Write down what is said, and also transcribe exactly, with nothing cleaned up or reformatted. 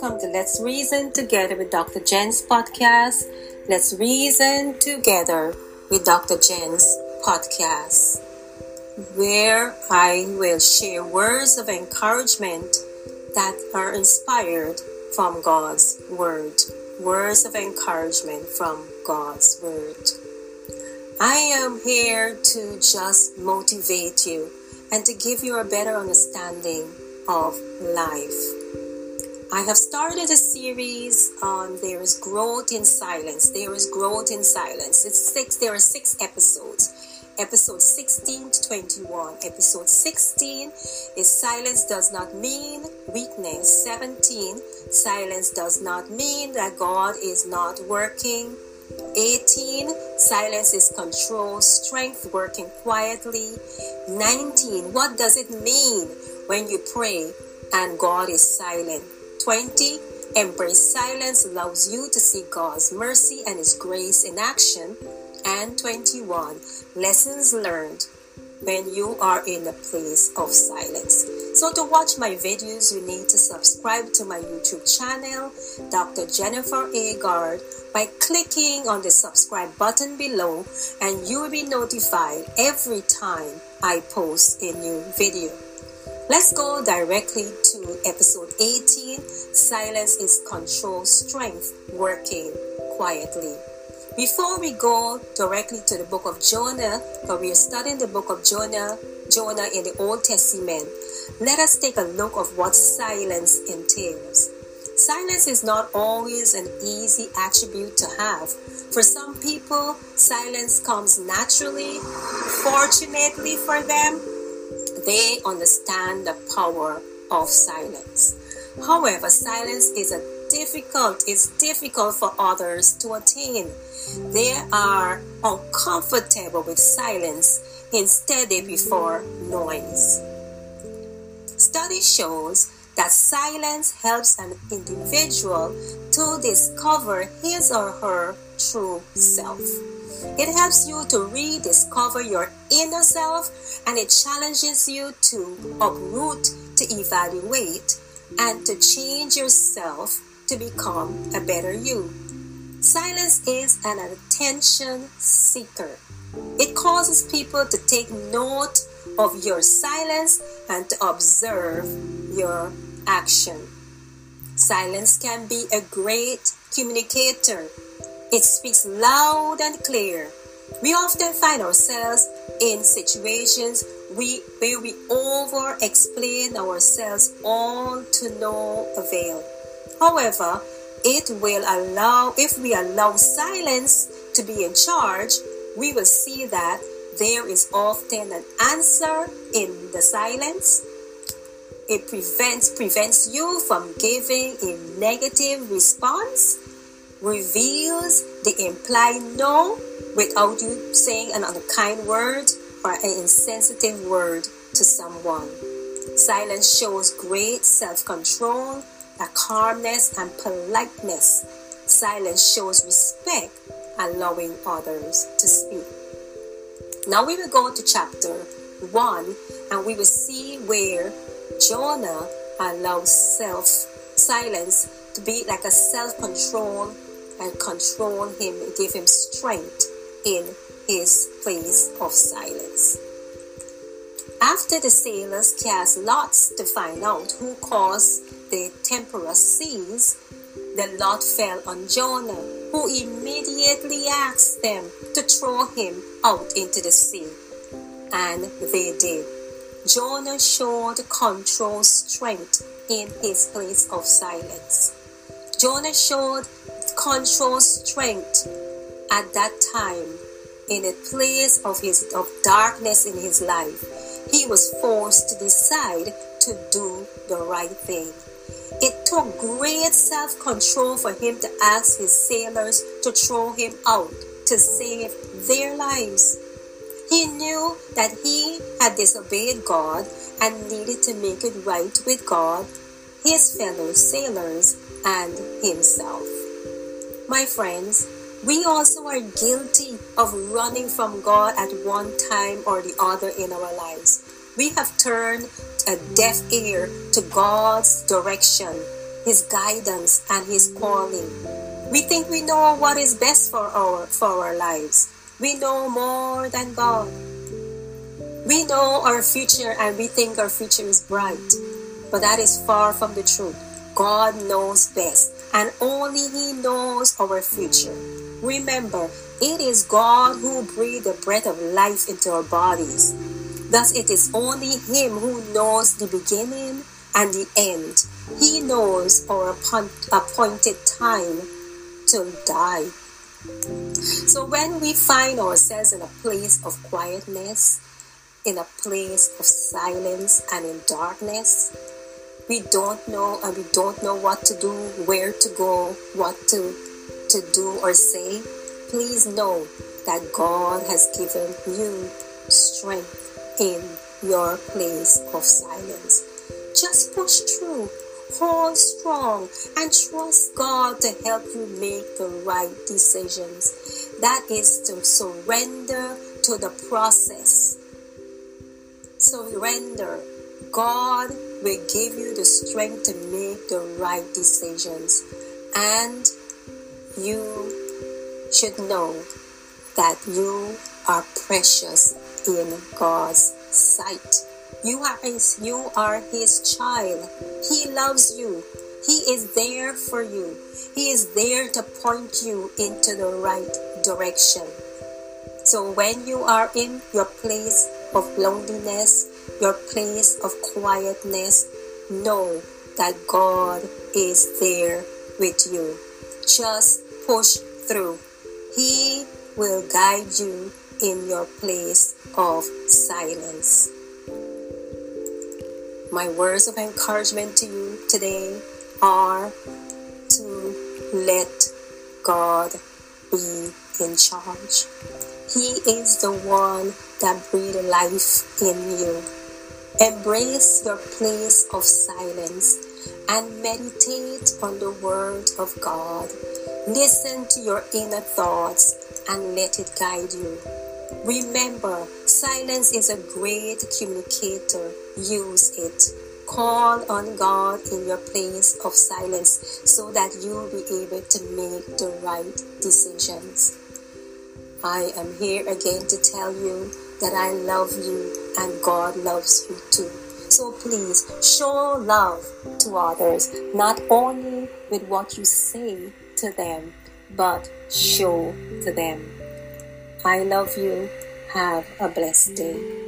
welcome to Let's Reason Together with Doctor Jen's podcast. Let's Reason Together with Doctor Jen's podcast, where I will share words of encouragement that are inspired from God's Word. Words of encouragement from God's Word. I am here to just motivate you and to give you a better understanding of life. I have started a series on There is Growth in Silence. There is Growth in Silence. It's six. There are six episodes. Episode sixteen to twenty-one. Episode sixteen is Silence Does Not Mean Weakness. seventeen, Silence Does Not Mean That God Is Not Working. eighteen, Silence Is Control, Strength Working Quietly. nineteen, What Does It Mean When You Pray and God Is Silent? twenty, Embrace Silence Allows You to See God's Mercy and His Grace in Action. And twenty-one, Lessons Learned When You Are in a Place of Silence. So to watch my videos, you need to subscribe to my YouTube channel, Doctor Jennifer Agard, by clicking on the subscribe button below, and you will be notified every time I post a new video. Let's go directly to episode eighteen, Silence is Control, Strength Working Quietly. Before we go directly to the book of Jonah, because we are studying the book of Jonah, Jonah in the Old Testament, let us take a look of what silence entails. Silence is not always an easy attribute to have. For some people, silence comes naturally. Fortunately for them, they understand the power of silence. However, silence is a difficult. It's difficult for others to attain. They are uncomfortable with silence. Instead, they prefer noise. Study shows that silence helps an individual to discover his or her true self. It helps you to rediscover your inner self, and it challenges you to uproot, to evaluate, and to change yourself to become a better you. Silence is an attention seeker. It causes people to take note of your silence and to observe your action. Silence can be a great communicator. It speaks loud and clear. We often find ourselves in situations we, where we over-explain ourselves all to no avail. However, it will allow, if we allow silence to be in charge, we will see that there is often an answer in the silence. It prevents, prevents you from giving a negative response, reveals the implied no without you saying an unkind word or an insensitive word to someone. Silence shows great self-control, a calmness and politeness. Silence shows respect, allowing others to speak. Now we will go to chapter one, and we will see where Jonah allows self silence to be like a self-control and control him, give him strength in his place of silence. After the sailors cast lots to find out who caused the tempestuous seas, the lot fell on Jonah, who immediately asked them to throw him out into the sea. And they did. Jonah showed control, strength in his place of silence. Jonah showed control, strength at that time in a place of his of darkness in his life. He was forced to decide to do the right thing. It took great self-control for him to ask his sailors to throw him out to save their lives. He knew that he had disobeyed God and needed to make it right with God, his fellow sailors, and himself. My friends, we also are guilty of running from God at one time or the other in our lives. We have turned a deaf ear to God's direction His guidance, and His calling. We think we know what is best for our, for our lives. We know more than God. We know our future and we think our future is bright. But that is far from the truth. God knows best, and only He knows our future. Remember, it is God who breathed the breath of life into our bodies. Thus, it is only Him who knows the beginning and the end. He knows our appointed time to die. So when we find ourselves in a place of quietness, in a place of silence and in darkness, we don't know, and we don't know what to do, where to go, what to, to do or say. Please know that God has given you strength in your place of silence. Just push through, hold strong, and trust God to help you make the right decisions. That is to surrender to the process. Surrender. God will give you the strength to make the right decisions. And you should know that you are precious in God's sight. You are His, you are His child. He loves you. He is there for you. He is there to point you into the right direction. So when you are in your place of loneliness, your place of quietness, know that God is there with you. Just push through. He will guide you in your place of silence. My words of encouragement to you today are to let God be in charge. He is the one that breathes life in you. Embrace your place of silence and meditate on the Word of God. Listen to your inner thoughts and let it guide you. Remember, silence is a great communicator. Use it. Call on God in your place of silence so that you'll be able to make the right decisions. I am here again to tell you that I love you and God loves you too. So please show love to others, not only with what you say to them, but show to them. I love you. Have a blessed day.